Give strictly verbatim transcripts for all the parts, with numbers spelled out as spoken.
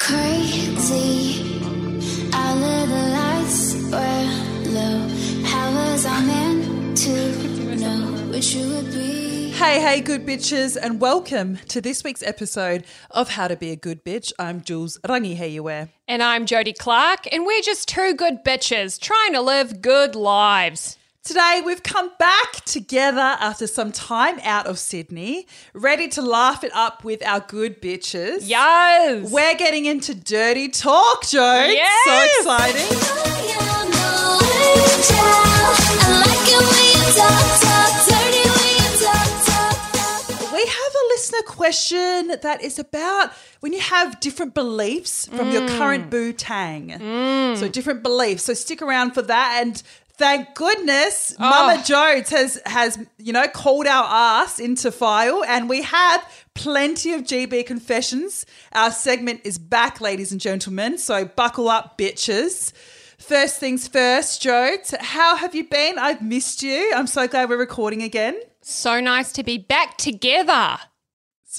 Crazy, our little lights were low. How was I meant to know which you would be? Hey, hey, good bitches, and welcome to this week's episode of How to Be a Good Bitch. I'm Jules Rangi, how you wear? And I'm Jody Clark, and we're just two good bitches trying to live good lives. Today we've come back together after some time out of Sydney, ready to laugh it up with our good bitches. Yes. We're getting into dirty talk, Joe. Yes. So exciting. We have a listener question that is about when you have different beliefs from mm. your current bootang. Mm. So different beliefs. So stick around for that, and thank goodness oh. Mama Jodes has, has, you know, called our ass into file, and we have plenty of G B confessions. Our segment is back, ladies and gentlemen, so buckle up, bitches. First things first, Jodes, how have you been? I've missed you. I'm so glad we're recording again. So nice to be back together.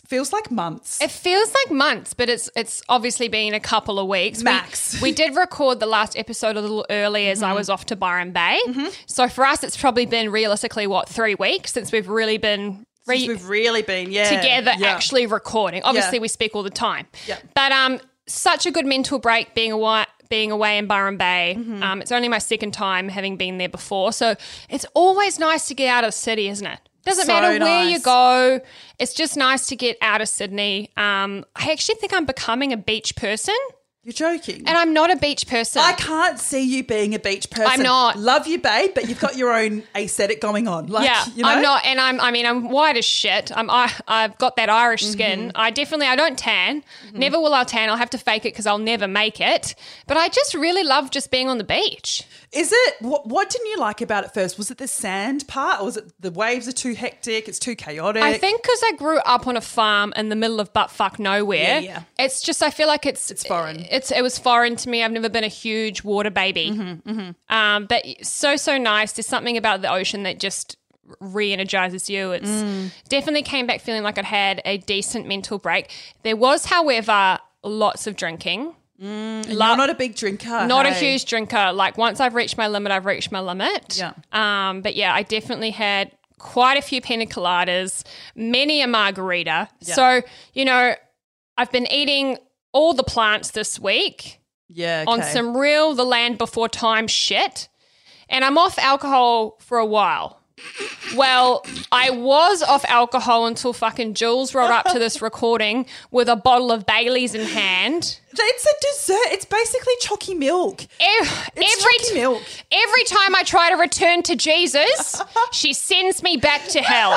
Feels like months. It feels like months, but it's it's obviously been a couple of weeks. Max. We, we did record the last episode a little early as mm-hmm. I was off to Byron Bay. Mm-hmm. So for us, it's probably been realistically, what, three weeks since we've really been re- since we've really been yeah together yeah. actually recording. Obviously, yeah. we speak all the time. Yeah. But um, such a good mental break being away, being away in Byron Bay. Mm-hmm. Um, it's only my second time having been there before. So it's always nice to get out of the city, isn't it? Doesn't so matter where nice. you go. It's just nice to get out of Sydney. Um, I actually think I'm becoming a beach person. You're joking. And I'm not a beach person. I can't see you being a beach person. I'm not. Love you, babe, but you've got your own aesthetic going on. Like, yeah, you know? I'm not. And I'm. I mean, I'm white as shit. I'm. I, I've got that Irish mm-hmm. skin. I definitely. I don't tan. Mm-hmm. Never will I tan. I'll have to fake it because I'll never make it. But I just really love just being on the beach. Is it? What, what didn't you like about it first? Was it the sand part, or was it the waves are too hectic? It's too chaotic. I think because I grew up on a farm in the middle of butt fuck nowhere. Yeah, yeah. It's just. I feel like it's. It's foreign. It's it was foreign to me. I've never been a huge water baby, mm-hmm, mm-hmm. Um, but so so nice. There's something about the ocean that just re-energizes you. It's mm. definitely came back feeling like I'd had a decent mental break. There was, however, lots of drinking. Mm, Lo- you're not a big drinker, not hey. a huge drinker. Like once I've reached my limit, I've reached my limit. Yeah. Um, but yeah, I definitely had quite a few pina coladas, many a margarita. Yeah. So you know, I've been eating all the plants this week yeah, okay. on some real the land before time shit, and I'm off alcohol for a while. Well, I was off alcohol until fucking Jules rolled up to this recording with a bottle of Bailey's in hand. It's a dessert. It's basically chalky milk. Every, it's every chalky milk. Every time I try to return to Jesus, she sends me back to hell.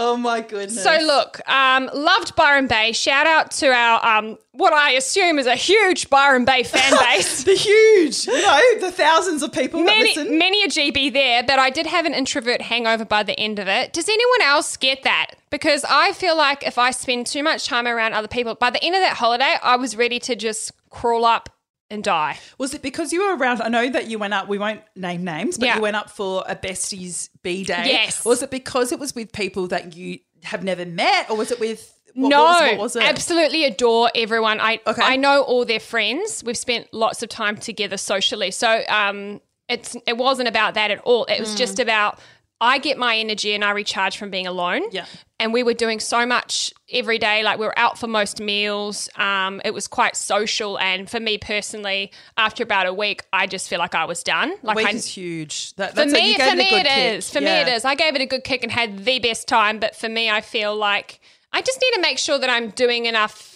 Oh, my goodness. So, look, um, loved Byron Bay. Shout out to our um, what I assume is a huge Byron Bay fan base. The huge, you know, the thousands of people many, that listen. Many a G B there, but I did have an introvert hangover by the end of it. Does anyone else get that? Because I feel like if I spend too much time around other people, by the end of that holiday, I was ready to just crawl up and die. Was it because you were around? I know that you went up, we won't name names, but yeah. you went up for a besties B day. Yes. Was it because it was with people that you have never met, or was it with? What, no, what was, what was it? Absolutely adore everyone. I okay. I know all their friends. We've spent lots of time together socially. So um, it's it wasn't about that at all. It was mm. just about I get my energy and I recharge from being alone. Yeah. And we were doing so much every day, like we were out for most meals. Um, it was quite social, and for me personally, after about a week, I just feel like I was done. Like a week I, is huge. That, that's for me, for me it, it is. For yeah. me it is. I gave it a good kick and had the best time, but for me I feel like I just need to make sure that I'm doing enough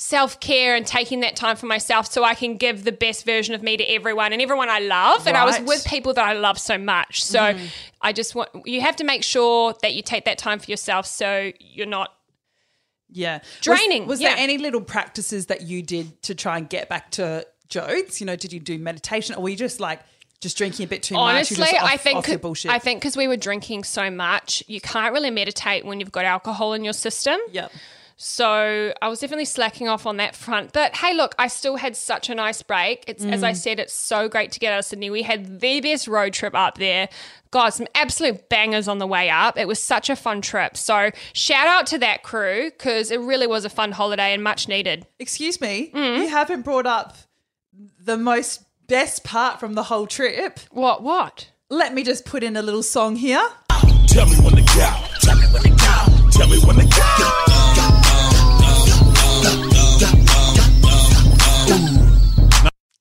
self-care and taking that time for myself so I can give the best version of me to everyone and everyone I love. Right. And I was with people that I love so much. So mm. I just want – you have to make sure that you take that time for yourself so you're not yeah. draining. Was, was yeah. there any little practices that you did to try and get back to Jodes? You know, did you do meditation, or were you just like – just drinking a bit too Honestly, much. Honestly, I think I think because we were drinking so much, you can't really meditate when you've got alcohol in your system. Yep. So I was definitely slacking off on that front. But, hey, look, I still had such a nice break. It's mm. As I said, it's so great to get out of Sydney. We had the best road trip up there. God, some absolute bangers on the way up. It was such a fun trip. So shout out to that crew because it really was a fun holiday and much needed. Excuse me, mm. you haven't brought up the most best part from the whole trip. What, what? Let me just put in a little song here. Tell me when to go. Tell me when to go. Tell me when to go.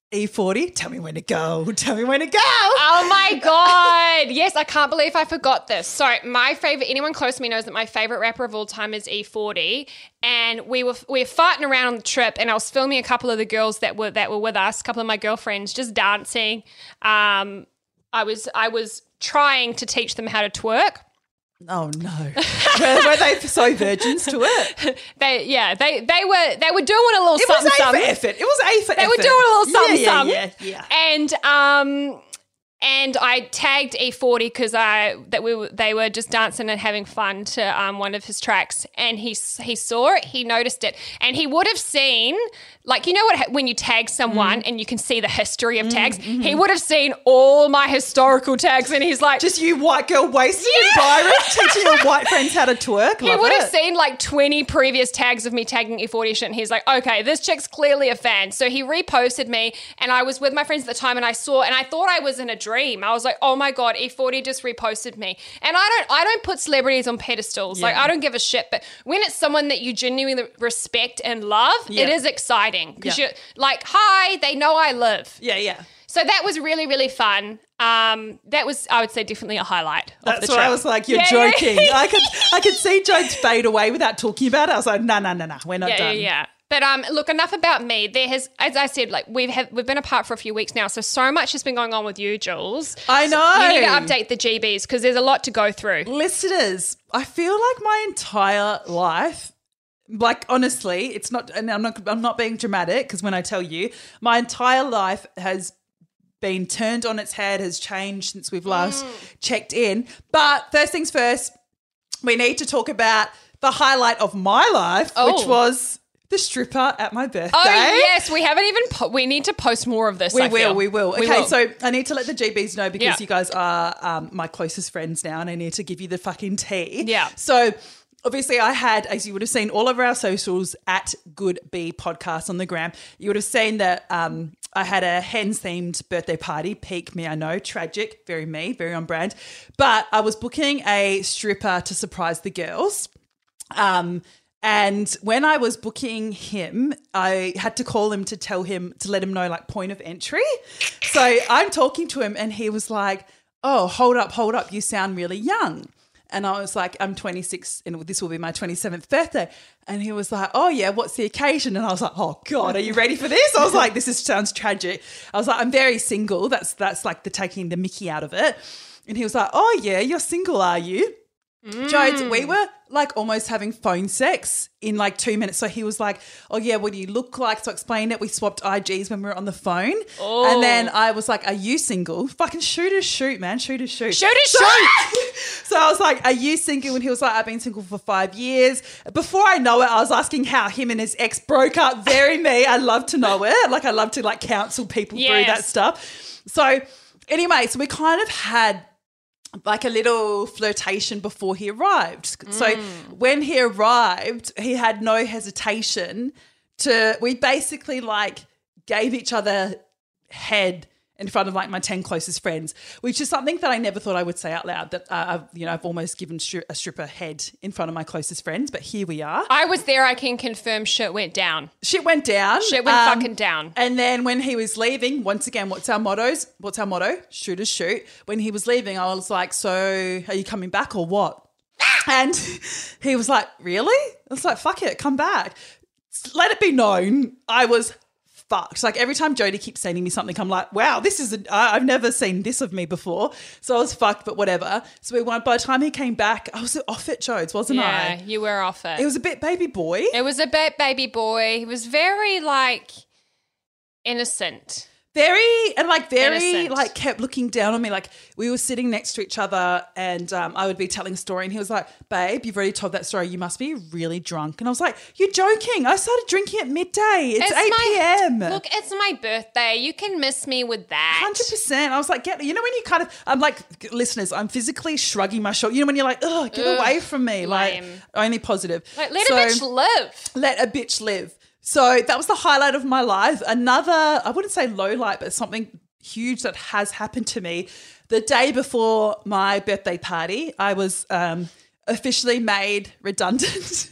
E forty, tell me when to go, tell me when to go. Oh, my God. Yes, I can't believe I forgot this. So my favourite, anyone close to me knows that my favourite rapper of all time is E forty. And we were we were farting around on the trip and I was filming a couple of the girls that were that were with us, a couple of my girlfriends, just dancing. Um, I was I was trying to teach them how to twerk. Oh no! were, were they so virgins to it? they yeah they they were they were doing a little something. It was some, a for effort. It was a for they effort. They were doing a little something. Yeah, yeah, yeah, yeah. And um and I tagged E forty because I that we were, they were just dancing and having fun to um one of his tracks, and he he saw it, he noticed it, and he would have seen. Like, you know what, when you tag someone mm. and you can see the history of tags, mm-hmm. he would have seen all my historical tags and he's like... Just you white girl wasting yeah. Byron teaching your white friends how to twerk. He Love would it. Have seen like twenty previous tags of me tagging E forty shit and he's like, okay, this chick's clearly a fan. So he reposted me and I was with my friends at the time and I saw and I thought I was in a dream. I was like, oh my God, E forty just reposted me. And I don't I don't put celebrities on pedestals. Yeah. Like, I don't give a shit. But when it's someone that you genuinely respect and love, yeah. it is exciting. Because yeah. you're like, hi, they know I live. Yeah, yeah. So that was really, really fun. Um, that was, I would say, definitely a highlight. That's why I was like, you're yeah, joking. Yeah. I could I could see Jones fade away without talking about it. I was like, no, no, no, no, we're not yeah, done. Yeah, yeah. But um, look, enough about me. There has, as I said, like we've have, we've been apart for a few weeks now, so so much has been going on with you, Jules. I know. So you need to update the G Bs because there's a lot to go through. Listeners, I feel like my entire life, like, honestly, it's not, and I'm not, I'm not being dramatic because when I tell you, my entire life has been turned on its head, has changed since we've last mm. checked in. But first things first, we need to talk about the highlight of my life, oh. which was the stripper at my birthday. Oh, yes, we haven't even, po- we need to post more of this. We I will, feel. we will. Okay, we will. So I need to let the G Bs know because yeah. you guys are um, my closest friends now and I need to give you the fucking tea. Yeah. So, obviously, I had, as you would have seen, all of our socials at Good B Podcast on the gram. You would have seen that um, I had a hen-themed birthday party. Peak me, I know. Tragic. Very me. Very on brand. But I was booking a stripper to surprise the girls. Um, and when I was booking him, I had to call him to tell him, to let him know, like, point of entry. So I'm talking to him and he was like, oh, hold up, hold up. You sound really young. And I was like, I'm twenty-six and this will be my twenty-seventh birthday. And he was like, oh, yeah, what's the occasion? And I was like, oh, God, are you ready for this? I was like, this is, sounds tragic. I was like, I'm very single. That's that's like the taking the mickey out of it. And he was like, oh, yeah, you're single, are you? Mm. Jodes, we were like almost having phone sex in like two minutes. So he was like, oh, yeah, what do you look like? So I explained it. We swapped I Gs when we were on the phone. Oh. And then I was like, are you single? Fucking shoot or shoot, man. Shoot or shoot. Shoot or so, shoot. So I was like, are you single? And he was like, I've been single for five years. Before I know it, I was asking how him and his ex broke up. Very me. I love to know it. Like, I love to like counsel people yes. through that stuff. So anyway, so we kind of had like a little flirtation before he arrived. Mm. So when he arrived, he had no hesitation to, we basically like gave each other head in front of like my ten closest friends, which is something that I never thought I would say out loud, that uh, I've, you know, I've almost given stri- a stripper head in front of my closest friends, but here we are. I was there. I can confirm shit went down. Shit went down. Shit went um, fucking down. And then when he was leaving, once again, what's our mottos? What's our motto? Shoot is shoot. When he was leaving, I was like, so are you coming back or what? And he was like, really? I was like, fuck it, come back. Let it be known I was fucked. Like, every time Jody keeps sending me something, I'm like, wow, this is, a, I've never seen this of me before. So I was fucked, but whatever. So we went, by the time he came back, I was off it, Jodes, wasn't yeah, I? Yeah, you were off it. It was a bit baby boy. It was a bit baby boy. He was very, like, innocent. Very and like very innocent. Like kept looking down on me. Like we were sitting next to each other, and um, I would be telling a story, and he was like, "Babe, you've already told that story. You must be really drunk." And I was like, "You're joking! I started drinking at midday. It's, it's eight p m Look, it's my birthday. You can miss me with that." Hundred percent. I was like, "Get you know when you kind of I'm like listeners. I'm physically shrugging my shoulders. You know when you're like, oh, get Ugh, away from me. Lame. Like only positive. Like, let so, a bitch live. Let a bitch live." So that was the highlight of my life. Another, I wouldn't say low light, but something huge that has happened to me. The day before my birthday party, I was um, officially made redundant.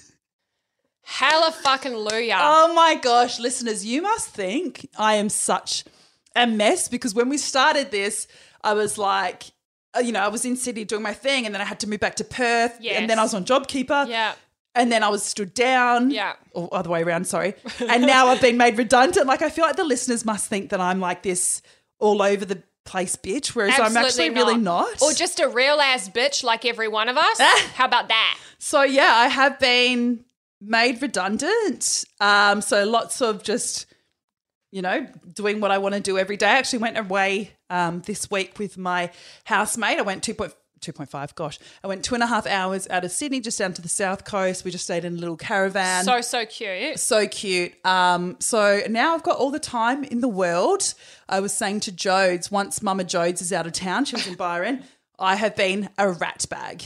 Hella fucking looyah. Oh my gosh, listeners, you must think I am such a mess because when we started this, I was like, you know, I was in Sydney doing my thing and then I had to move back to Perth. Yes. And then I was on JobKeeper. Yeah. And then I was stood down. Yeah. Or other way around, sorry. And now I've been made redundant. Like I feel like the listeners must think that I'm like this all over the place bitch, whereas Absolutely I'm actually not. really not. Or just a real ass bitch like every one of us. How about that? So, yeah, I have been made redundant. Um, so lots of just, you know, doing what I want to do every day. I actually went away um, this week with my housemate. I went two point five. two point five, gosh. I went two and a half hours out of Sydney just down to the south coast. We just stayed in a little caravan. So, so cute. So cute. Um, so now I've got all the time in the world. I was saying to Jodes, once Mama Jodes is out of town, she was in Byron, I have been a rat bag.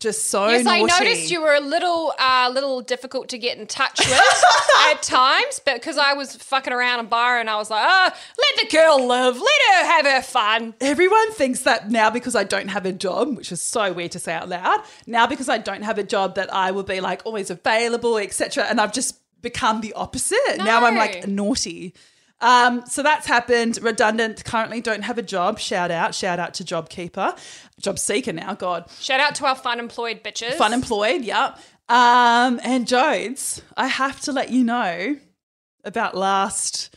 Just so yes, naughty. I noticed you were a little uh, little difficult to get in touch with at times, but because I was fucking around in Byron, I was like, oh, let the girl live. Let her have her fun. Everyone thinks that now because I don't have a job, which is so weird to say out loud, now because I don't have a job that I will be like always available, et cetera. And I've just become the opposite. No. Now I'm like naughty. Um, so that's happened, redundant, currently don't have a job, shout out, shout out to JobKeeper, job seeker now, God. Shout out to our fun employed bitches. Fun employed, yep. Um, and Jodes, I have to let you know about last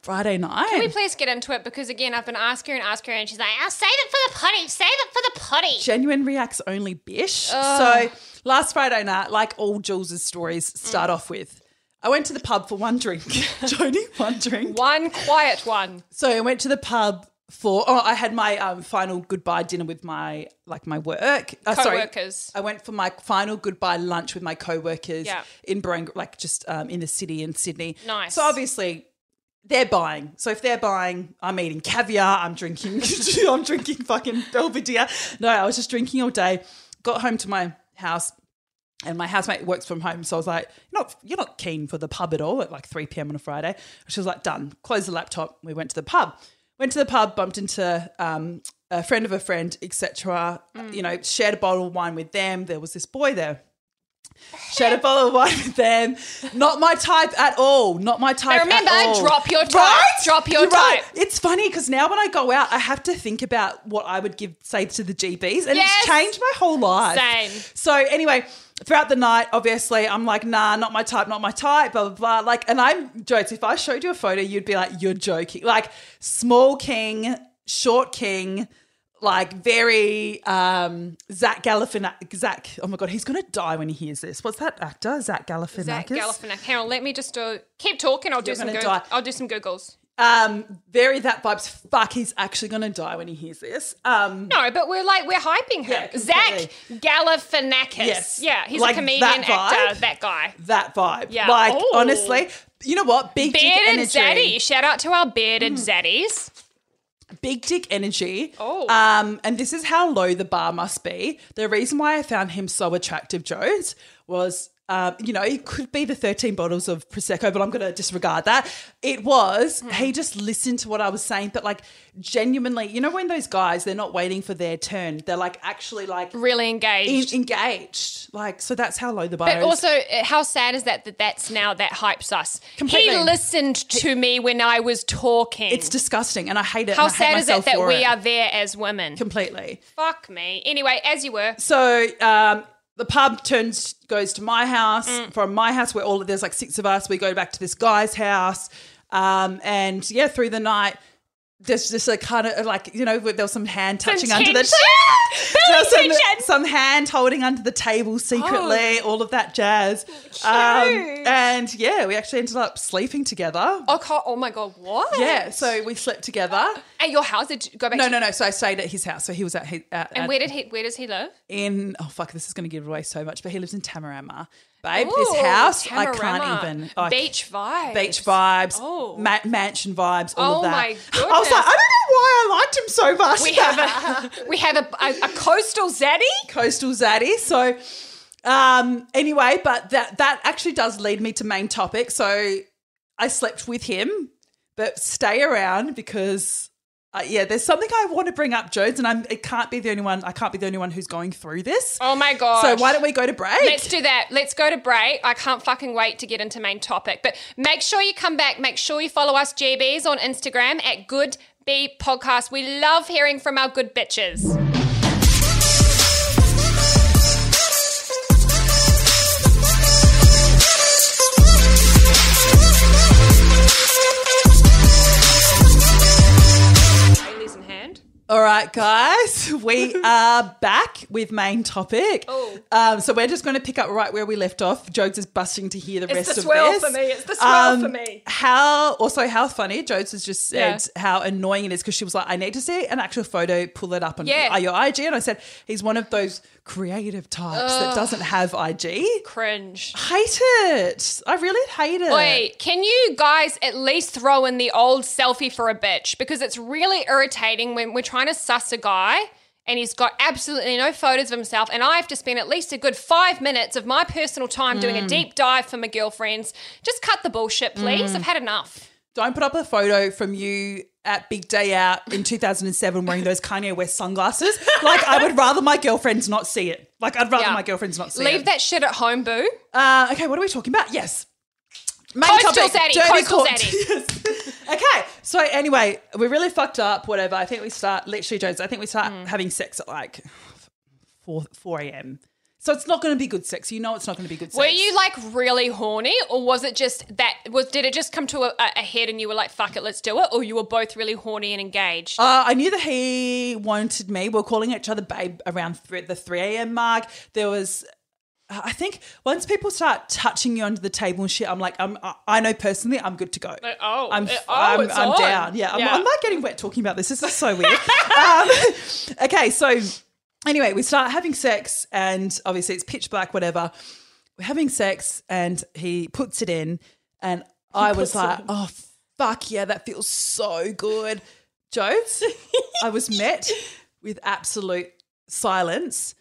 Friday night. Can we please get into it because, again, I've been asking her and asking her and she's like, I'll save it for the potty, save it for the potty. Genuine reacts only, bish. Ugh. So last Friday night, like all Jules' stories start mm. off with, I went to the pub for one drink. Jody, one drink. One quiet one. So I went to the pub for, oh, I had my um, final goodbye dinner with my, like my work. Uh, co-workers. Sorry, I went for my final goodbye lunch with my co-workers yeah. in Barangaroo, like just um, in the city in Sydney. Nice. So obviously they're buying. So if they're buying, I'm eating caviar, I'm drinking, I'm drinking fucking Belvedere. No, I was just drinking all day. Got home to my house. And my housemate works from home, so I was like, you're not, you're not keen for the pub at all at like three p m on a Friday. She was like, done, close the laptop. We went to the pub. Went to the pub, bumped into um, a friend of a friend, et cetera. Mm. You know, shared a bottle of wine with them. There was this boy there. Shared a bottle of wine with them. Not my type at all. Not my type now remember, at all. Remember, drop your type. Right? Drop your You're type. Right. It's funny because now when I go out, I have to think about what I would give, say, to the G Bs. And yes. It's changed my whole life. Same. So anyway, throughout the night, obviously, I'm like, nah, not my type, not my type, blah, blah, blah. Like, and I'm Jodes. If I showed you a photo, you'd be like, you're joking. Like small king, short king. Like very um, Zach Galifianakis. Zach, oh my God, he's going to die when he hears this. What's that actor? Zach Galifianakis. Zach Galifianakis. Hang on, let me just do, keep talking. I'll You're do some. Go- die. I'll do some Googles. Um, very that vibes. Fuck, he's actually going to die when he hears this. Um, no, but we're like we're hyping him. Yeah, Zach Galifianakis. Yes, yeah, he's like a comedian that actor. That guy. That vibe. Yeah. Like Ooh. honestly, you know what? Big bearded zaddy. Shout out to our bearded mm. zaddies. Big dick energy. Oh. Um, and this is how low the bar must be. The reason why I found him so attractive, Jodes, was, um, you know, it could be the thirteen bottles of Prosecco, but I'm going to disregard that. It was, mm. he just listened to what I was saying, but like genuinely, you know, when those guys, they're not waiting for their turn. They're like actually like. Really engaged. En- engaged. Like, so that's how low the bar but is. But also how sad is that that that's now that hypes us. Completely. He listened to me when I was talking. It's disgusting and I hate it. How sad is it that we it. are there as women? Completely. Fuck me. Anyway, as you were. So um, the pub turns goes to my house. Mm. From my house, we're all there's like six of us. We go back to this guy's house um, and, yeah, through the night. Just, just a kind of like, you know, there was some hand touching some under the table. There was some, some hand holding under the table secretly, oh. all of that jazz. Cute. Um, and yeah, we actually ended up sleeping together. Oh, oh my God, what? Yeah, so we slept together. At your house? Did you go back? No, to no, no. So I stayed at his house. So he was at his. At, and at, where did he? Where does he live? In oh fuck, this is going to give away so much. But he lives in Tamarama. Babe, ooh, this house, Tamarama. I can't even. I, beach vibes. Beach vibes, oh. ma- mansion vibes, all oh of that. Oh, my goodness. I was like, I don't know why I liked him so much. We have a, we have a, a, a coastal zaddy. Coastal zaddy. So um, anyway, but that, that actually does lead me to main topic. So I slept with him, but stay around because, uh, yeah, there's something I want to bring up, Jodes, and I'm, it can't be the only one. I can't be the only one who's going through this. Oh, my God. So why don't we go to break? Let's do that. Let's go to break. I can't fucking wait to get into main topic. But make sure you come back. Make sure you follow us, G Bs, on Instagram at Good B Podcast. We love hearing from our good bitches. All right, guys, we are back with main topic. Oh. Um, so we're just going to pick up right where we left off. Jodes is busting to hear the it's rest the of this. It's the swirl for me. It's the swirl um, for me. How also how funny. Jodes has just said yeah. how annoying it is because she was like, I need to see an actual photo, pull it up on yeah. your I G. And I said, he's one of those creative types Ugh. that doesn't have I G. Cringe. Hate it. I really hate it. Wait, can you guys at least throw in the old selfie for a bitch? Because it's really irritating when we're trying to suss a guy and he's got absolutely no photos of himself and I have to spend at least a good five minutes of my personal time mm. doing a deep dive for my girlfriends. Just cut the bullshit, please. Mm. I've had enough. Don't put up a photo from you at Big Day Out in two thousand seven wearing those Kanye West sunglasses. Like, I would rather my girlfriends not see it. Like, I'd rather yeah. my girlfriends not see Leave it. Leave that shit at home, boo. Uh, okay, what are we talking about? Yes. Main coastal topic, zaddy, coastal zaddy. Yes. Okay, so anyway, we really fucked up, whatever. I think we start, literally, Jones, I think we start mm. having sex at like four a.m. So it's not going to be good sex. You know it's not going to be good sex. Were you like really horny or was it just that, was did it just come to a, a head and you were like, fuck it, let's do it? Or you were both really horny and engaged? Uh, I knew that he wanted me. We were calling each other babe around th- the three a.m. mark. There was... I think once people start touching you under the table and shit, I'm like, I'm, I know personally I'm good to go. Like, oh, I'm, it, oh, I'm, it's I'm on. down. Yeah, yeah. I'm, I'm like getting wet talking about this. This is so weird. um, okay, so anyway, we start having sex and obviously it's pitch black, whatever. We're having sex and he puts it in and I was like, oh, fuck yeah, that feels so good. Jodes, I was met with absolute silence.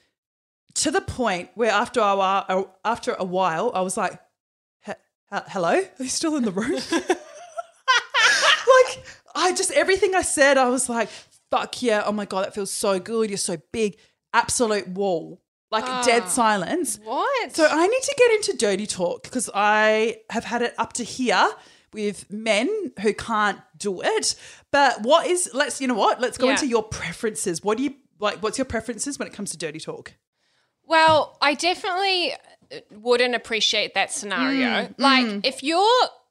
To the point where after a while, after a while, I was like, he- "Hello, are you still in the room?" Like, I just everything I said, I was like, "Fuck yeah! Oh my God, that feels so good. You're so big." Absolute wall, like uh, dead silence. What? So I need to get into dirty talk because I have had it up to here with men who can't do it. But what is? Let's you know what? Let's go yeah. into your preferences. What do you like? What's your preferences when it comes to dirty talk? Well, I definitely wouldn't appreciate that scenario. Mm, like mm. if you're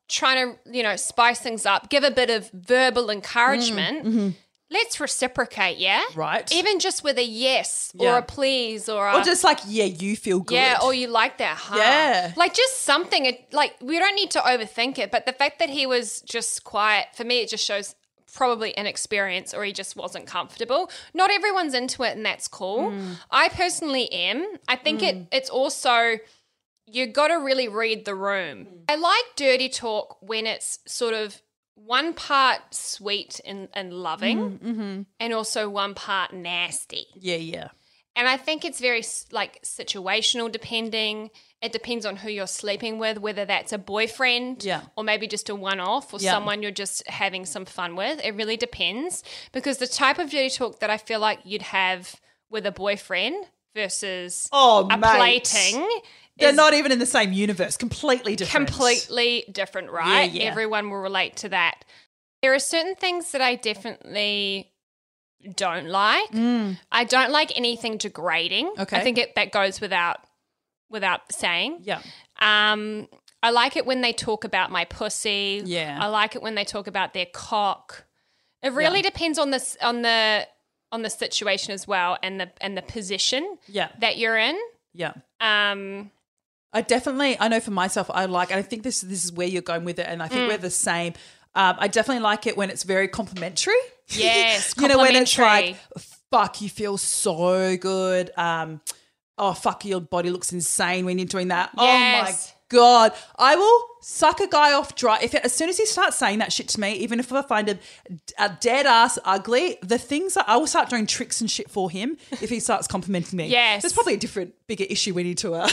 trying to, you know, spice things up, give a bit of verbal encouragement, mm, mm-hmm. let's reciprocate, yeah? Right. Even just with a yes yeah. or a please or a – Or just like, yeah, you feel good. Yeah, or you like that, huh? Yeah. Like just something – like we don't need to overthink it, but the fact that he was just quiet, for me it just shows – probably inexperienced or he just wasn't comfortable. Not everyone's into it and that's cool. Mm. I personally am. I think mm. it it's also you got to really read the room. Mm. I like dirty talk when it's sort of one part sweet and, and loving mm, mm-hmm. and also one part nasty. Yeah, yeah. And I think it's very like situational depending. It depends on who you're sleeping with, whether that's a boyfriend yeah. or maybe just a one-off or yeah. someone you're just having some fun with. It really depends because the type of dirty talk that I feel like you'd have with a boyfriend versus oh, a mate. plating. They're not even in the same universe, completely different. Completely different, right? Yeah, yeah. Everyone will relate to that. There are certain things that I definitely don't like. Mm. I don't like anything degrading. Okay. I think it, that goes without... Without saying. Yeah. Um, I like it when they talk about my pussy. Yeah. I like it when they talk about their cock. It really yeah. depends on this on the on the situation as well, and the and the position yeah. that you're in. Yeah. Um I definitely I know for myself I like, and I think this this is where you're going with it, and I think mm. we're the same. Um, I definitely like it when it's very complimentary. Yes, complimentary. You know, when it's like, fuck, you feel so good. Um, oh, fuck, your body looks insane when you're doing that. Yes. Oh, my God. I will suck a guy off dry. If it, as soon as he starts saying that shit to me, even if I find him a dead ass ugly, the things that I will start doing tricks and shit for him if he starts complimenting me. Yes. There's probably a different, bigger issue we need to uh,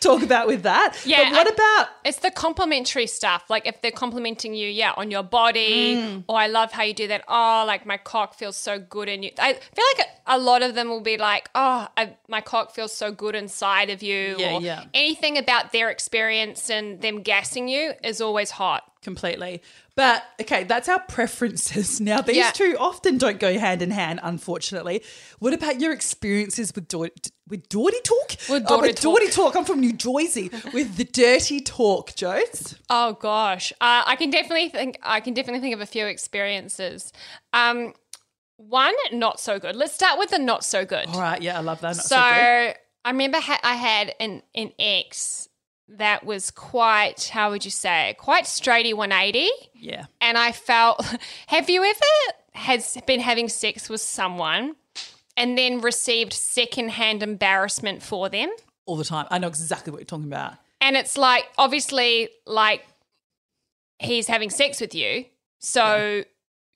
talk about with that. Yeah. But what I, about? It's the complimentary stuff. Like if they're complimenting you, yeah, on your body mm. or I love how you do that. Oh, like my cock feels so good in you. I feel like a lot of them will be like, oh, I, my cock feels so good inside of you. Yeah, or yeah. anything about their experience and them gassing you is always hot. Completely. But okay, that's our preferences. Now these yeah. two often don't go hand in hand, unfortunately. What about your experiences with do- with Dirty Talk? With Dirty oh, with Talk. Dirty Talk. I'm from New Jersey. With the Dirty Talk, Jodes. Oh gosh, uh, I can definitely think. I can definitely think of a few experiences. Um, one not so good. Let's start with the not so good. All right. Yeah, I love that. Not so, so good. I remember ha- I had an an ex. That was quite, how would you say, quite straighty one eighty. Yeah. And I felt, have you ever has been having sex with someone and then received secondhand embarrassment for them? All the time. I know exactly what you're talking about. And it's like, obviously, like he's having sex with you, so yeah.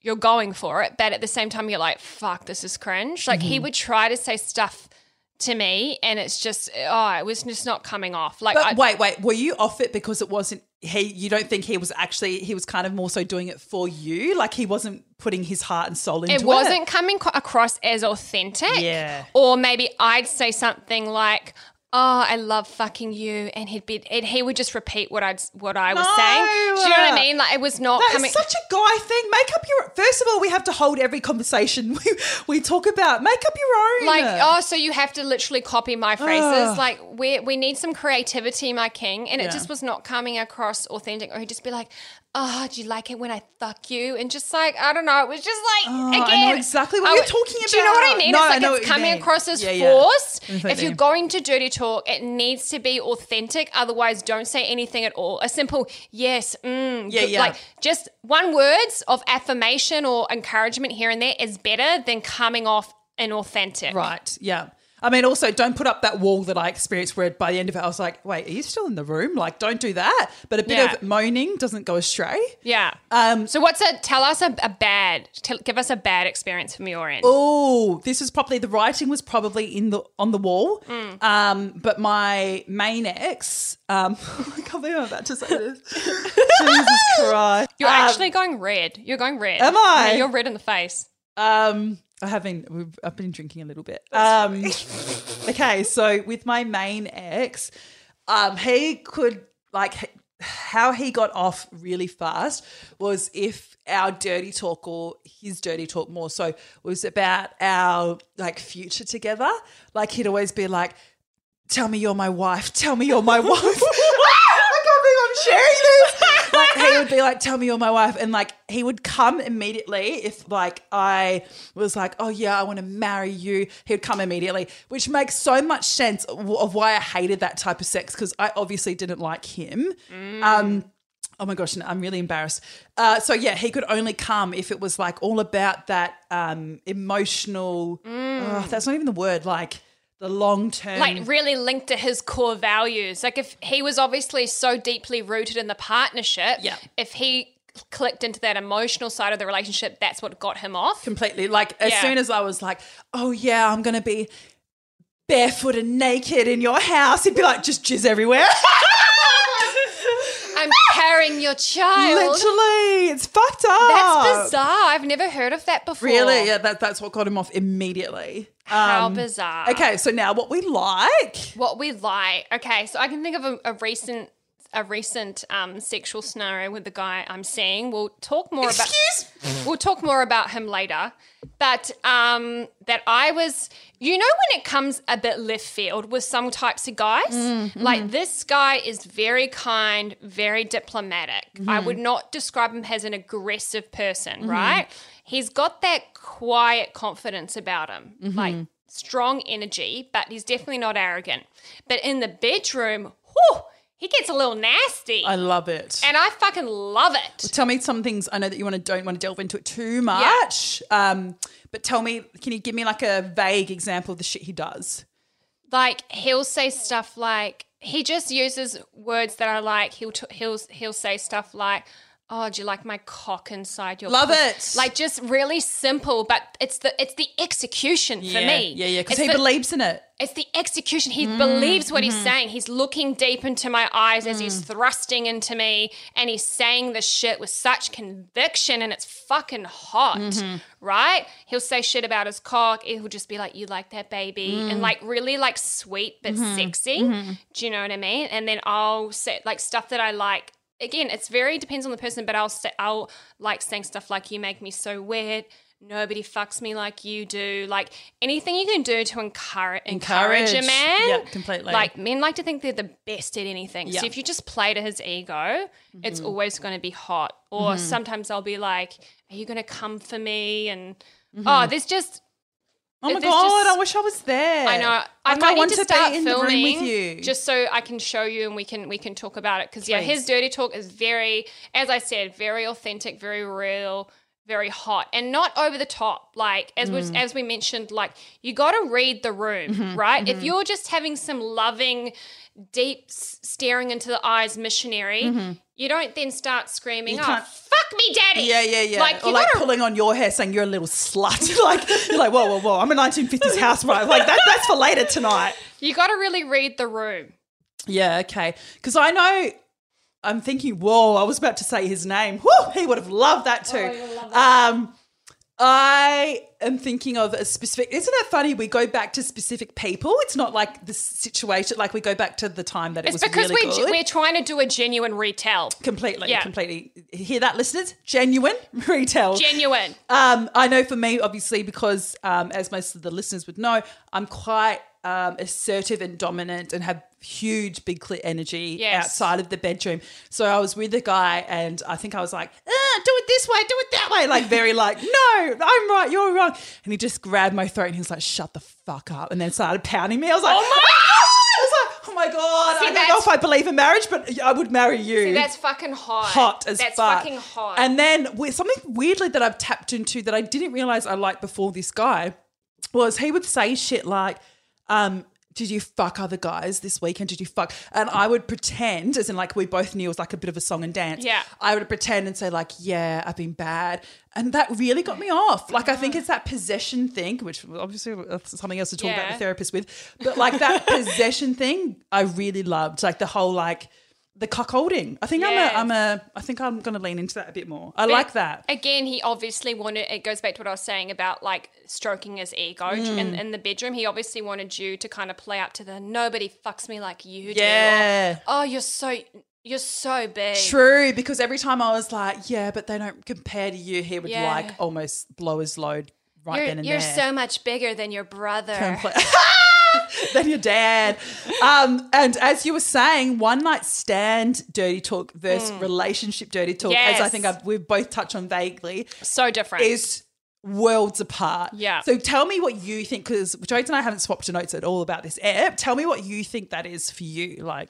you're going for it. But at the same time, you're like, fuck, this is cringe. Like mm-hmm. he would try to say stuff to me, and it's just, oh, it was just not coming off. Like, but I, wait, wait, were you off it because it wasn't he? You don't think he was actually? He was kind of more so doing it for you, like he wasn't putting his heart and soul into it. It wasn't coming co- across as authentic. Yeah. Or maybe I'd say something like, "Oh, I love fucking you," and he'd be, and he would just repeat what I'd what I was no. saying. Do you know what I mean? Like it was not that coming. Is such a guy thing. Make up your. First of all, we have to hold every conversation we we talk about. Make up your own. Like oh, so you have to literally copy my phrases. Oh. Like we we need some creativity, my king. And yeah. it just was not coming across authentic. Or he'd just be like, "Oh, do you like it when I fuck you?" And just like, I don't know, it was just like, oh, again. I know exactly what oh, you're talking about. Do you know what I mean? No, it's like I know it's coming mean. across as yeah, yeah. forced. Exactly. If you're going to dirty talk, it needs to be authentic. Otherwise, don't say anything at all. A simple yes, mm, yeah, yeah. like just one words of affirmation or encouragement here and there is better than coming off inauthentic. Right, yeah. I mean, also don't put up that wall that I experienced where by the end of it I was like, wait, are you still in the room? Like, don't do that. But a bit yeah. of moaning doesn't go astray. Yeah. Um, so what's a – tell us a, a bad – give us a bad experience from your end. Oh, this was probably – the writing was probably in the on the wall. Mm. Um, but my main ex um, – I can't believe I'm about to say this. Jesus Christ. You're um, actually going red. You're going red. Am I? No, you're red in the face. Um I haven't – I've been drinking a little bit. Um, okay, so with my main ex, um, he could – like how he got off really fast was if our dirty talk, or his dirty talk more so, was about our like future together. Like he'd always be like, tell me you're my wife, tell me you're my wife. I can't believe I'm sharing this. Like he would be like, tell me you're my wife, and like he would come immediately if like I was like, oh yeah, I want to marry you. He would come immediately, which makes so much sense of why I hated that type of sex, because I obviously didn't like him. Mm. Um, oh my gosh, I'm really embarrassed. Uh, so yeah, he could only come if it was like all about that um, emotional. Mm. Oh, that's not even the word. Like. The long term. Like really linked to his core values. Like if he was obviously so deeply rooted in the partnership, yeah. if he clicked into that emotional side of the relationship, that's what got him off. Completely. Like as yeah. soon as I was like, oh yeah, I'm going to be barefoot and naked in your house, he'd be like, just jizz everywhere. I'm carrying your child. Literally. It's fucked up. That's bizarre. I've never heard of that before. Really? Yeah, that, that's what got him off immediately. How um, bizarre. Okay, so now what we like. What we like. Okay, so I can think of a, a recent a recent um, sexual scenario with the guy I'm seeing. We'll talk more about. Excuse? We'll talk more about him later. But um, that I was, you know, when it comes a bit left field with some types of guys, mm, mm-hmm. like this guy is very kind, very diplomatic. Mm-hmm. I would not describe him as an aggressive person, mm-hmm. right? He's got that quiet confidence about him, mm-hmm. like strong energy, but he's definitely not arrogant. But in the bedroom, whew, he gets a little nasty. I love it. And I fucking love it. Well, tell me some things. I know that you want to don't want to delve into it too much. Yeah. Um, but tell me, can you give me like a vague example of the shit he does? Like he'll say stuff like, he just uses words that I like. He'll t- he'll he'll say stuff like, oh, do you like my cock inside your Love cock? it. Like just really simple, but it's the it's the execution yeah. for me. Yeah, yeah, because he the, believes in it. It's the execution. He mm, believes what mm-hmm. he's saying. He's looking deep into my eyes mm. as he's thrusting into me, and he's saying this shit with such conviction, and it's fucking hot, mm-hmm. right? He'll say shit about his cock. He'll just be like, you like that, baby, mm. and like really like sweet but mm-hmm. sexy. Mm-hmm. Do you know what I mean? And then I'll say like stuff that I like. Again, it's very depends on the person, but I'll say, I'll like saying stuff like, you make me so wet, nobody fucks me like you do. Like anything you can do to encourage encourage, encourage a man. Yeah, completely. Like men like to think they're the best at anything. Yeah. So if you just play to his ego, mm-hmm. it's always going to be hot. Or mm-hmm. sometimes I'll be like, are you going to come for me? And mm-hmm. oh, there's just. Oh my God, just, I wish I was there. I know. I, I might want need to, to start be in filming the room with you. Just so I can show you and we can we can talk about it. Because, yeah, his dirty talk is very, as I said, very authentic, very real, very hot, and not over the top. Like, as, mm. we, as we mentioned, like you got to read the room, mm-hmm, right? Mm-hmm. If you're just having some loving, deep staring into the eyes missionary, mm-hmm. you don't then start screaming, oh, fuck me, daddy. Yeah, yeah, yeah. Like, or like gotta... pulling on your hair saying you're a little slut. Like, you're like, whoa, whoa, whoa, I'm a nineteen fifties housewife. Like, that, that's for later tonight. You got to really read the room. Yeah, okay. Because I know I'm thinking, whoa, I was about to say his name. Woo, he would have loved that too. Oh, love that. Um, I am thinking of a specific – isn't that funny? We go back to specific people. It's not like the situation – like we go back to the time that it it's was really we, good. It's because we're trying to do a genuine retell. Completely, yeah. completely. Hear that, listeners? Genuine retell. Genuine. Um, I know for me, obviously, because um, as most of the listeners would know, I'm quite um, assertive and dominant and have huge big clit energy yes. outside of the bedroom. So I was with a guy and I think I was like, eh, do it this way, do it that way. Like very like, no, I'm right, you're wrong. And he just grabbed my throat and he was like, shut the fuck up, and then started pounding me. I was like, oh my, ah! I was like, oh my God, see, I don't know if I believe in marriage, but I would marry you. See, that's fucking hot. Hot as fuck. That's far. fucking hot. And then with something weirdly that I've tapped into that I didn't realise I liked before this guy was he would say shit like, um, did you fuck other guys this weekend? Did you fuck? And I would pretend, as in like we both knew it was like a bit of a song and dance. Yeah. I would pretend and say like, yeah, I've been bad. And that really got me off. Like I think it's that possession thing, which obviously that's something else to talk yeah. about the therapist with. But like that possession thing I really loved, like the whole like the cuckolding. I think yes. I'm a, I'm a, I think I'm going to lean into that a bit more. I but like that. Again, he obviously wanted, it goes back to what I was saying about like stroking his ego mm. in, in the bedroom. He obviously wanted you to kind of play up to the nobody fucks me like you do. Yeah. Or, oh, you're so, you're so big. True, because every time I was like, yeah, but they don't compare to you, he would yeah. like almost blow his load right you're, then and you're there. You're so much bigger than your brother. Than your dad. Um, and as you were saying, one night stand dirty talk versus mm. relationship dirty talk, yes. as I think I've, we've both touched on vaguely. So different. Is worlds apart. Yeah. So tell me what you think, because Jody and I haven't swapped notes at all about this app. Tell me what you think that is for you. Like,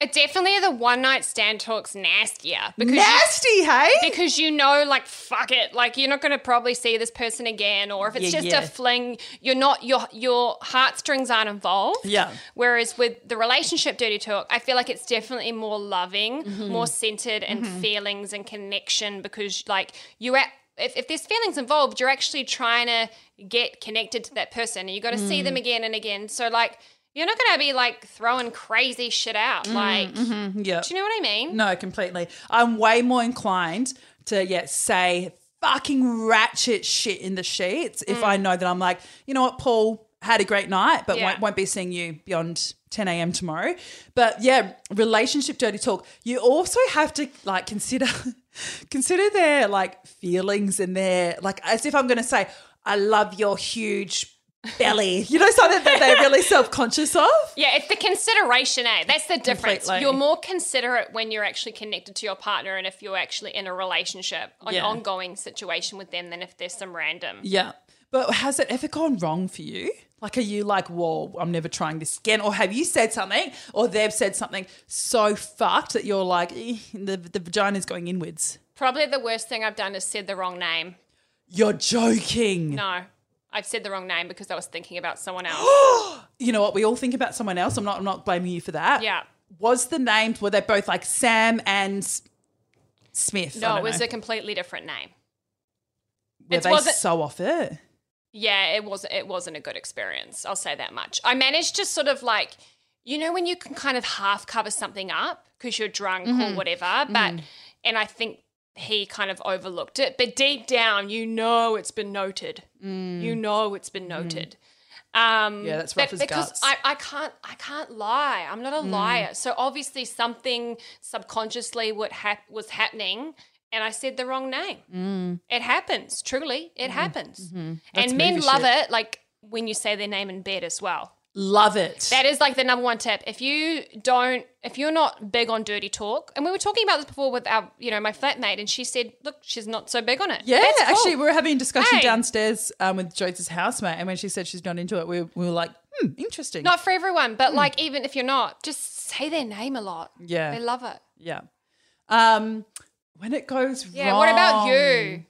it definitely the one night stand talk's nastier. Because Nasty, you, hey? Because you know, like, fuck it. Like, you're not going to probably see this person again, or if it's yeah, just yeah. a fling, you're not, your your heartstrings aren't involved. Yeah. Whereas with the relationship dirty talk, I feel like it's definitely more loving, mm-hmm. more centered in mm-hmm. feelings and connection, because, like, you at If, if there's feelings involved, you're actually trying to get connected to that person, and you got to mm. see them again and again. So, like, you're not going to be, like, throwing crazy shit out. Like, mm-hmm, yeah. do you know what I mean? No, completely. I'm way more inclined to, yeah, say fucking ratchet shit in the sheets mm. if I know that I'm like, you know what, Paul had a great night but yeah. won't, won't be seeing you beyond ten a.m. tomorrow. But yeah, relationship dirty talk. You also have to like consider consider their like feelings and their like, as if I'm going to say, I love your huge belly, you know, something that they're really self-conscious of. Yeah, it's the consideration, eh? That's the difference. Completely. You're more considerate when you're actually connected to your partner and if you're actually in a relationship, an yeah. ongoing situation with them than if there's some random. Yeah. But has it ever gone wrong for you? Like, are you like, whoa, I'm never trying this again? Or have you said something or they've said something so fucked that you're like, eh, the, the vagina's going inwards? Probably the worst thing I've done is said the wrong name. You're joking. No. I've said the wrong name because I was thinking about someone else. You know what? We all think about someone else. I'm not I'm not blaming you for that. Yeah. Was the names, were they both like Sam and Smith? No, it was know. a completely different name. Were it they so off it? Yeah, it wasn't, it wasn't a good experience. I'll say that much. I managed to sort of like, you know, when you can kind of half cover something up because you're drunk mm-hmm. or whatever, but mm-hmm. and I think he kind of overlooked it. But deep down, you know it's been noted. Mm. You know it's been noted. Mm. Um, yeah, that's rough as because guts. I, I can't I can't lie. I'm not a mm. liar. So obviously something subconsciously what hap- was happening and I said the wrong name. Mm. It happens, truly. It mm. happens. Mm-hmm. And men love shit. it, like when you say their name in bed as well. Love it. That is like the number one tip. If you don't, if you're not big on dirty talk, and we were talking about this before with our, you know, my flatmate, and she said, look, she's not so big on it. Yeah, cool. Actually, we were having a discussion hey. downstairs um, with Joyce's housemate, and when she said she's not into it, we, we were like, hmm, interesting. Not for everyone, but mm. like even if you're not, just say their name a lot. Yeah. They love it. Yeah. Um, when it goes yeah, wrong. Yeah, what about you?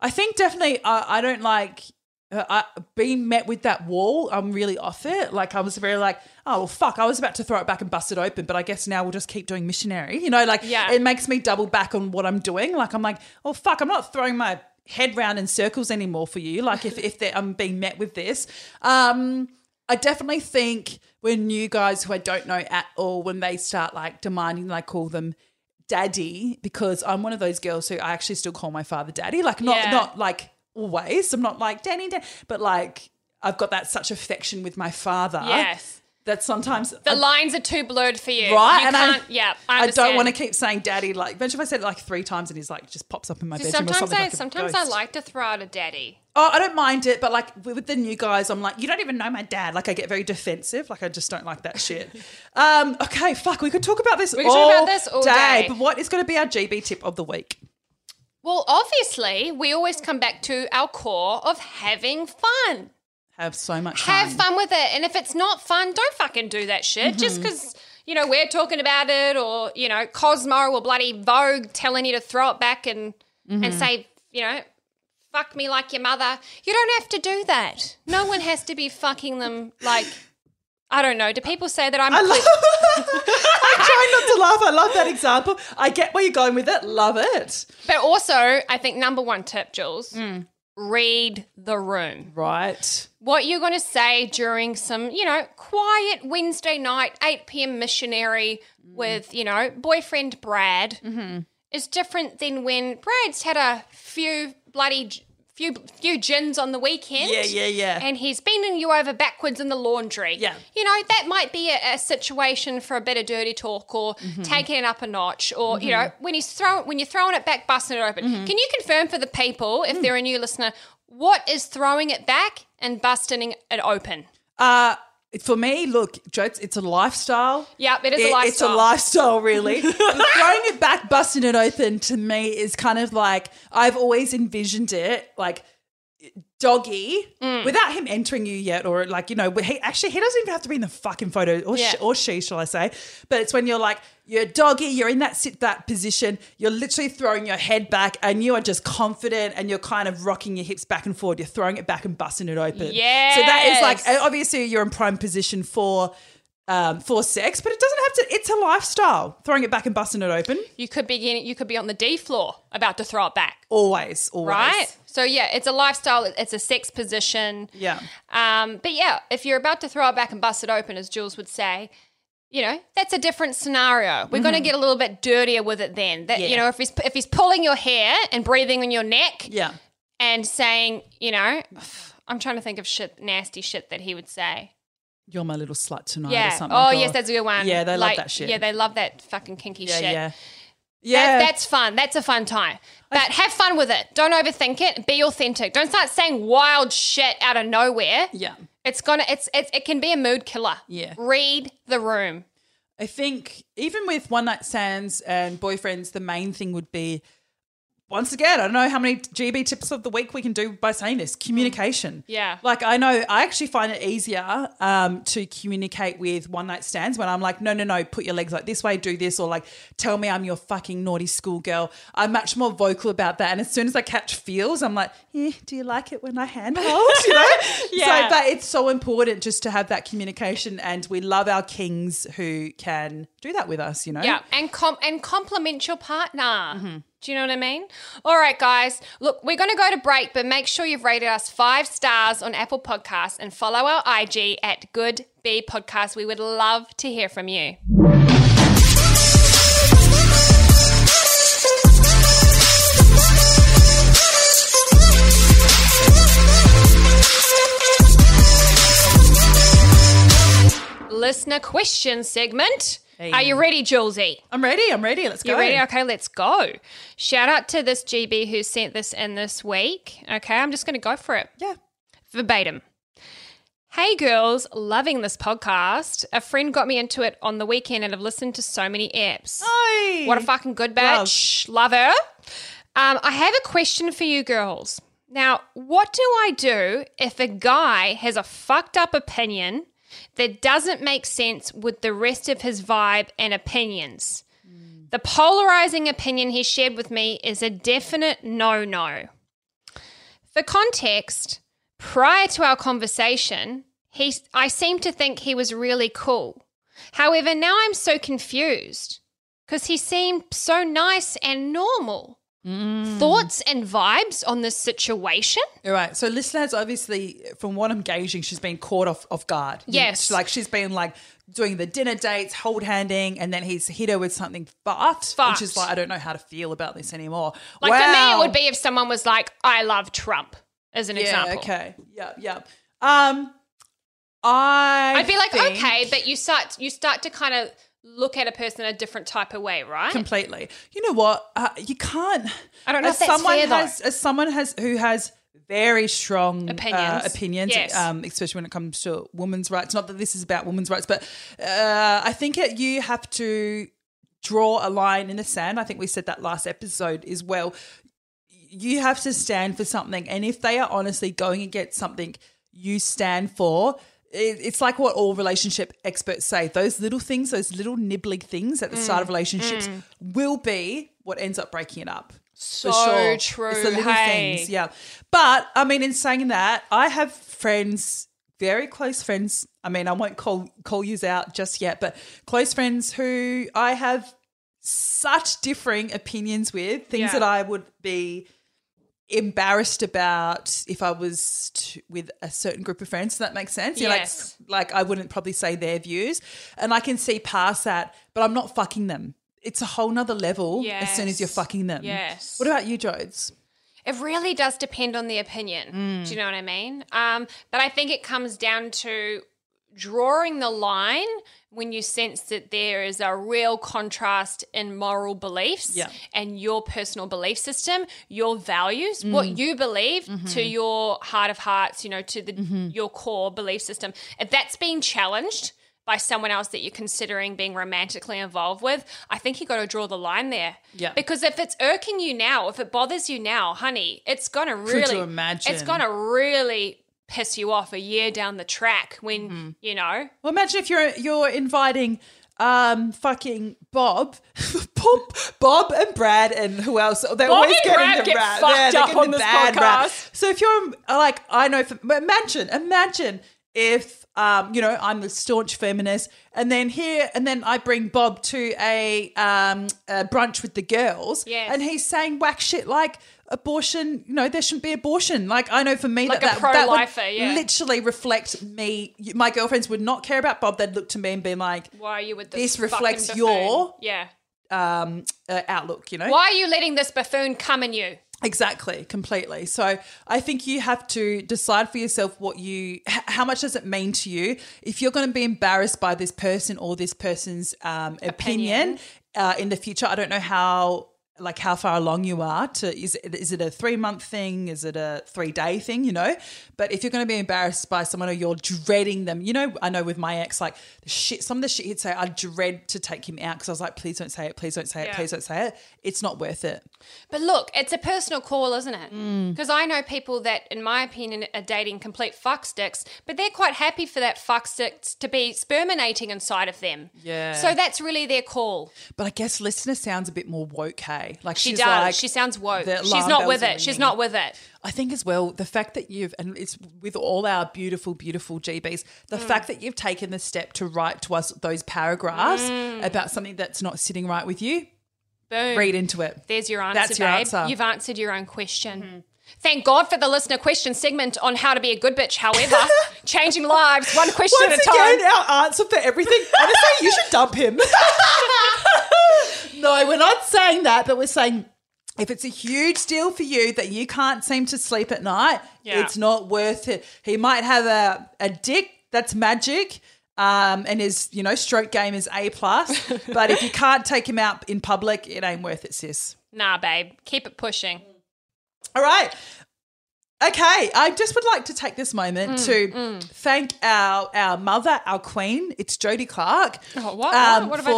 I think definitely I, I don't like – I, being met with that wall, I'm really off it. Like I was very like, oh, well, fuck, I was about to throw it back and bust it open, but I guess now we'll just keep doing missionary. You know, like yeah. it makes me double back on what I'm doing. Like I'm like, oh, fuck, I'm not throwing my head round in circles anymore for you. Like if, if I'm being met with this. Um, I definitely think when you guys who I don't know at all, when they start like demanding that I call them daddy, because I'm one of those girls who I actually still call my father daddy. Like not yeah. not like – always. I'm not like Danny, Danny, but like I've got that such affection with my father. Yes. That sometimes the I, lines are too blurred for you. Right. You and can't, I, yeah, I, I don't want to keep saying daddy. Like, imagine if I said it like three times and he's like just pops up in my so bedroom sometimes or something. I, like sometimes I like to throw out a daddy. Oh, I don't mind it, but like with the new guys, I'm like, you don't even know my dad. Like I get very defensive. Like I just don't like that shit. um, okay, fuck, we could talk about this, we all, talk about this all day, day. But what is going to be our G B tip of the week? Well, obviously, we always come back to our core of having fun. Have so much fun. Have fun with it. And if it's not fun, don't fucking do that shit. Mm-hmm. Just because, you know, we're talking about it or, you know, Cosmo or bloody Vogue telling you to throw it back and mm-hmm. and say, you know, fuck me like your mother. You don't have to do that. No one has to be fucking them like... I don't know. Do people say that I'm? I, love- I try not to laugh. I love that example. I get where you're going with it. Love it. But also, I think number one tip, Jules, mm. read the room. Right. What you're going to say during some, you know, quiet Wednesday night, eight p.m. missionary mm. with, you know, boyfriend Brad mm-hmm. is different than when Brad's had a few bloody. Few few gins on the weekend. Yeah, yeah, yeah. And he's bending you over backwards in the laundry. Yeah. You know, that might be a, a situation for a bit of dirty talk or mm-hmm. taking it up a notch or, mm-hmm. you know, when he's throwing when you're throwing it back, busting it open. Mm-hmm. Can you confirm for the people, if mm. they're a new listener, what is throwing it back and busting it open? Uh For me, look, Jokes, it's a lifestyle. Yeah, it is it, a lifestyle. It's a lifestyle, really. Throwing it back, busting it open to me is kind of like I've always envisioned it like doggy mm. without him entering you yet or like, you know, he actually he doesn't even have to be in the fucking photo or, yeah. she, or she, shall I say. But it's when you're like you're doggy, you're in that sit that position, you're literally throwing your head back and you are just confident and you're kind of rocking your hips back and forward. You're throwing it back and busting it open. Yeah. So that is like obviously you're in prime position for um, for sex, but it doesn't have to. It's a lifestyle. Throwing it back and busting it open. You could be you could be on the D floor about to throw it back. Always, always. Right. So yeah, it's a lifestyle. It's a sex position. Yeah. Um. But yeah, if you're about to throw it back and bust it open, as Jules would say, you know, that's a different scenario. We're mm-hmm. going to get a little bit dirtier with it then. That yeah. you know, if he's if he's pulling your hair and breathing on your neck. Yeah. And saying, you know, I'm trying to think of shit, nasty shit that he would say. you're my little slut tonight yeah. or something. Oh, or, yes, that's a good one. Yeah, they like, love that shit. Yeah, they love that fucking kinky yeah, shit. Yeah, yeah. That, that's fun. That's a fun time. But I, have fun with it. Don't overthink it. Be authentic. Don't start saying wild shit out of nowhere. Yeah. It's gonna. It's, it's it can be a mood killer. Yeah. Read the room. I think even with one-night stands and boyfriends, the main thing would be, once again, I don't know how many G B tips of the week we can do by saying this, communication. Yeah. Like I know I actually find it easier um, to communicate with one-night stands when I'm like, no, no, no, put your legs like this way, do this, or like tell me I'm your fucking naughty schoolgirl. I'm much more vocal about that. And as soon as I catch feels, I'm like, eh, do you like it when I handhold? You know? Yeah. So, but it's so important just to have that communication, and we love our kings who can do that with us, you know? Yeah, and, com- and compliment your partner. Mm-hmm. Do you know what I mean? All right, guys. Look, we're going to go to break, but make sure you've rated us five stars on Apple Podcasts and follow our I G at Good B Podcast. We would love to hear from you. Listener question segment. Hey. Are you ready, Julesy? I'm ready. I'm ready. Let's go. You ready? Okay, let's go. Shout out to this G B who sent this in this week. Okay, I'm just going to go for it. Yeah. Verbatim. Hey, girls, loving this podcast. A friend got me into it on the weekend and I've listened to so many apps. Aye. What a fucking good bitch. Love, Love her. Um, I have a question for you girls. Now, what do I do if a guy has a fucked up opinion that doesn't make sense with the rest of his vibe and opinions? Mm. The polarizing opinion he shared with me is a definite no-no. For context, prior to our conversation, he, I seemed to think he was really cool. However, now I'm so confused because he seemed so nice and normal. Mm. Thoughts and vibes on this situation? All right. So listener has obviously, from what I'm gauging, she's been caught off, off guard. Yes. Like she's been like doing the dinner dates, hold handing, and then he's hit her with something fucked, which is like, I don't know how to feel about this anymore. Like wow. For me it would be if someone was like, I love Trump as an yeah, example. Okay. Yeah, yeah. Um, I I'd be like, think... okay, but you start you start to kind of look at a person in a different type of way, right? Completely. You know what? Uh, you can't. I don't know as if that's someone fair, has, though. As someone has who has very strong opinions, uh, opinions yes. um, especially when it comes to women's rights. Not that this is about women's rights, but uh, I think it, you have to draw a line in the sand. I think we said that last episode as well. You have to stand for something, and if they are honestly going against something you stand for, it's like what all relationship experts say. Those little things, those little nibbling things at the mm, start of relationships mm. will be what ends up breaking it up. So sure. True. It's the little hey. things, yeah. But, I mean, in saying that, I have friends, very close friends. I mean, I won't call, call yous out just yet, but close friends who I have such differing opinions with, things yeah. that I would be – embarrassed about if I was to, with a certain group of friends. Does that make sense? You're yes. Like, like I wouldn't probably say their views, and I can see past that, but I'm not fucking them. It's a whole nother level yes. as soon as you're fucking them. Yes. What about you, Jodes? It really does depend on the opinion. Mm. Do you know what I mean? Um, but I think it comes down to drawing the line when you sense that there is a real contrast in moral beliefs yeah. and your personal belief system, your values, mm. what you believe mm-hmm. to your heart of hearts, you know, to the, mm-hmm. your core belief system. If that's being challenged by someone else that you're considering being romantically involved with, I think you got to draw the line there. Yeah. Because if it's irking you now, if it bothers you now, honey, it's going to really – could you imagine? It's going to really – piss you off a year down the track when, mm-hmm. you know. Well, imagine if you're you're inviting um, fucking Bob, Bob, Bob and Brad and who else? They're Bob always and getting Brad the get rat. fucked yeah, up on the bad podcast. Rat. So if you're like, I know, for, imagine, imagine if, um, you know, I'm the staunch feminist and then here and then I bring Bob to a, um, a brunch with the girls yes. and he's saying whack shit like, abortion, you know, there shouldn't be abortion. Like I know for me like that, that, that would yeah. literally reflect me. My girlfriends would not care about Bob. They'd look to me and be like, "Why are you with this? This reflects your yeah. um, uh, outlook, you know? Why are you letting this buffoon come in you? Exactly, completely. So I think you have to decide for yourself what you, how much does it mean to you? If you're going to be embarrassed by this person or this person's um, opinion, opinion uh, in the future, I don't know how, like how far along you are to, is it, is it a three month thing? Is it a three day thing? You know, but if you're going to be embarrassed by someone or you're dreading them, you know, I know with my ex, like the shit, some of the shit he'd say, I dread to take him out. Cause I was like, please don't say it. Please don't say yeah. it. Please don't say it. It's not worth it. But look, it's a personal call, isn't it? Mm. Cause I know people that in my opinion are dating complete fuck sticks, but they're quite happy for that fuck sticks to be sperminating inside of them. Yeah. So that's really their call. But I guess listener sounds a bit more woke. Hey? Like she she's does. Like she sounds woke. She's not with it. She's not with it. I think as well the fact that you've, and it's with all our beautiful, beautiful G Bs, the mm. fact that you've taken the step to write to us those paragraphs mm. about something that's not sitting right with you. Boom. Read into it. There's your answer, that's your babe. Answer. You've answered your own question. Mm-hmm. Thank God for the listener question segment on how to be a good bitch. However, changing lives one question Once at a time. Again, our answer for everything. Honestly, you should dump him. No, we're not saying that, but we're saying if it's a huge deal for you that you can't seem to sleep at night, yeah. it's not worth it. He might have a, a dick that's magic um, and his, you know, stroke game is A plus, but if you can't take him out in public, it ain't worth it, sis. Nah, babe. Keep it pushing. All right. Okay, I just would like to take this moment mm, to mm. thank our our mother, our queen. It's Jody Clark. Oh, what? Um, what have for I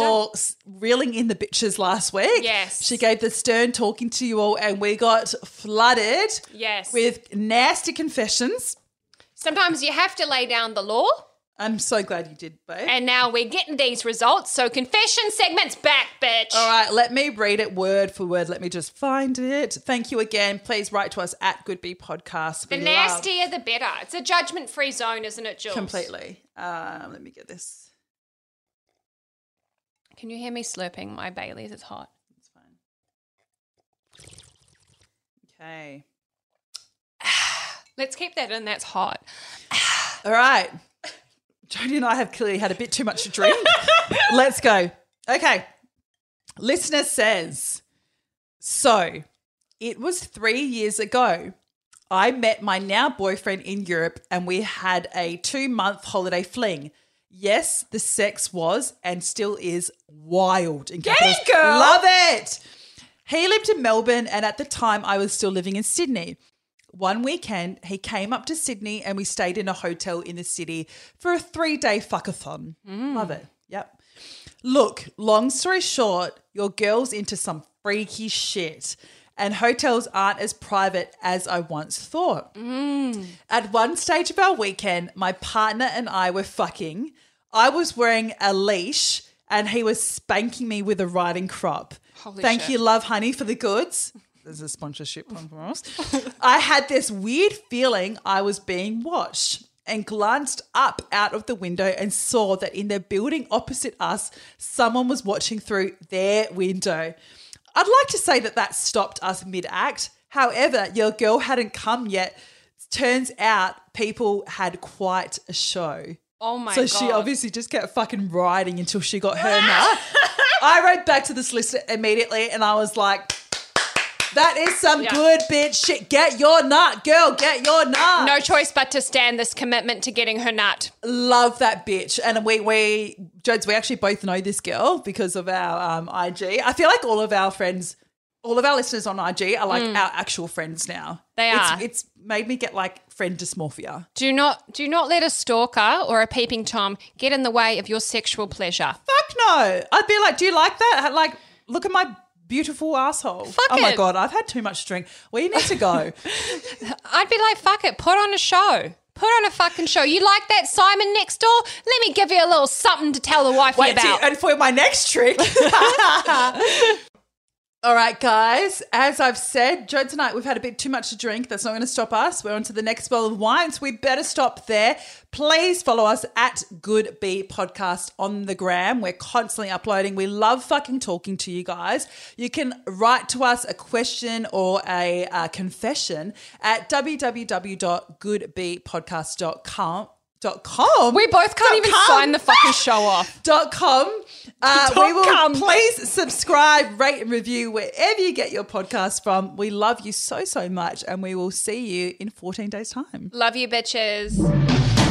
done? Reeling in the bitches last week. Yes. She gave the stern talking to you all and we got flooded yes. with nasty confessions. Sometimes you have to lay down the law. I'm so glad you did, babe. And now we're getting these results. So confession segment's back, bitch. All right, let me read it word for word. Let me just find it. Thank you again. Please write to us at Goodbee Podcast. The nastier, love. The better. It's a judgment-free zone, isn't it, Jules? Completely. Um, let me get this. Can you hear me slurping my Baileys? It's hot. It's fine. Okay. Let's keep that in. That's hot. All right. Jody and I have clearly had a bit too much to drink. Let's go. Okay. Listener says, so it was three years ago. I met my now boyfriend in Europe and we had a two-month holiday fling. Yes, the sex was and still is wild. In Get it, girl. Love it. He lived in Melbourne and at the time I was still living in Sydney. One weekend, he came up to Sydney and we stayed in a hotel in the city for a three-day fuckathon. Mm. Love it. Yep. Look, long story short, your girl's into some freaky shit and hotels aren't as private as I once thought. Mm. At one stage of our weekend, my partner and I were fucking. I was wearing a leash and he was spanking me with a riding crop. Holy Thank shit. You, love, honey, for the goods. There's a sponsorship one for us. I had this weird feeling I was being watched and glanced up out of the window and saw that in the building opposite us, someone was watching through their window. I'd like to say that that stopped us mid-act. However, your girl hadn't come yet. Turns out people had quite a show. Oh, my so God. So she obviously just kept fucking riding until she got her nut. I wrote back to this listener immediately and I was like, that is some yeah. good bitch shit. Get your nut, girl. Get your nut. No choice but to stand this commitment to getting her nut. Love that bitch. And we, we Jodes, we actually both know this girl because of our um, I G. I feel like all of our friends, all of our listeners on I G are like mm. our actual friends now. They are. It's, it's made me get like friend dysmorphia. Do not, do not let a stalker or a peeping Tom get in the way of your sexual pleasure. Fuck no. I'd be like, do you like that? Like, look at my beautiful asshole. Fuck oh, it. My God, I've had too much to drink. We need to go. I'd be like, fuck it, put on a show. Put on a fucking show. You like that, Simon next door? Let me give you a little something to tell the wifey Wait, about. And for my next trick. All right, guys, as I've said, Joe, tonight we've had a bit too much to drink. That's not going to stop us. We're on to the next bottle of wine, so we better stop there. Please follow us at Good Bee Podcast on the gram. We're constantly uploading. We love fucking talking to you guys. You can write to us a question or a uh, confession at w w w dot good bee podcast dot com. Dot com. We both can't dot even com. sign the fucking show off. Dot com. Uh, dot we will com. Please subscribe, rate and review wherever you get your podcast from. We love you so, so much, and we will see you in fourteen days' time. Love you, bitches.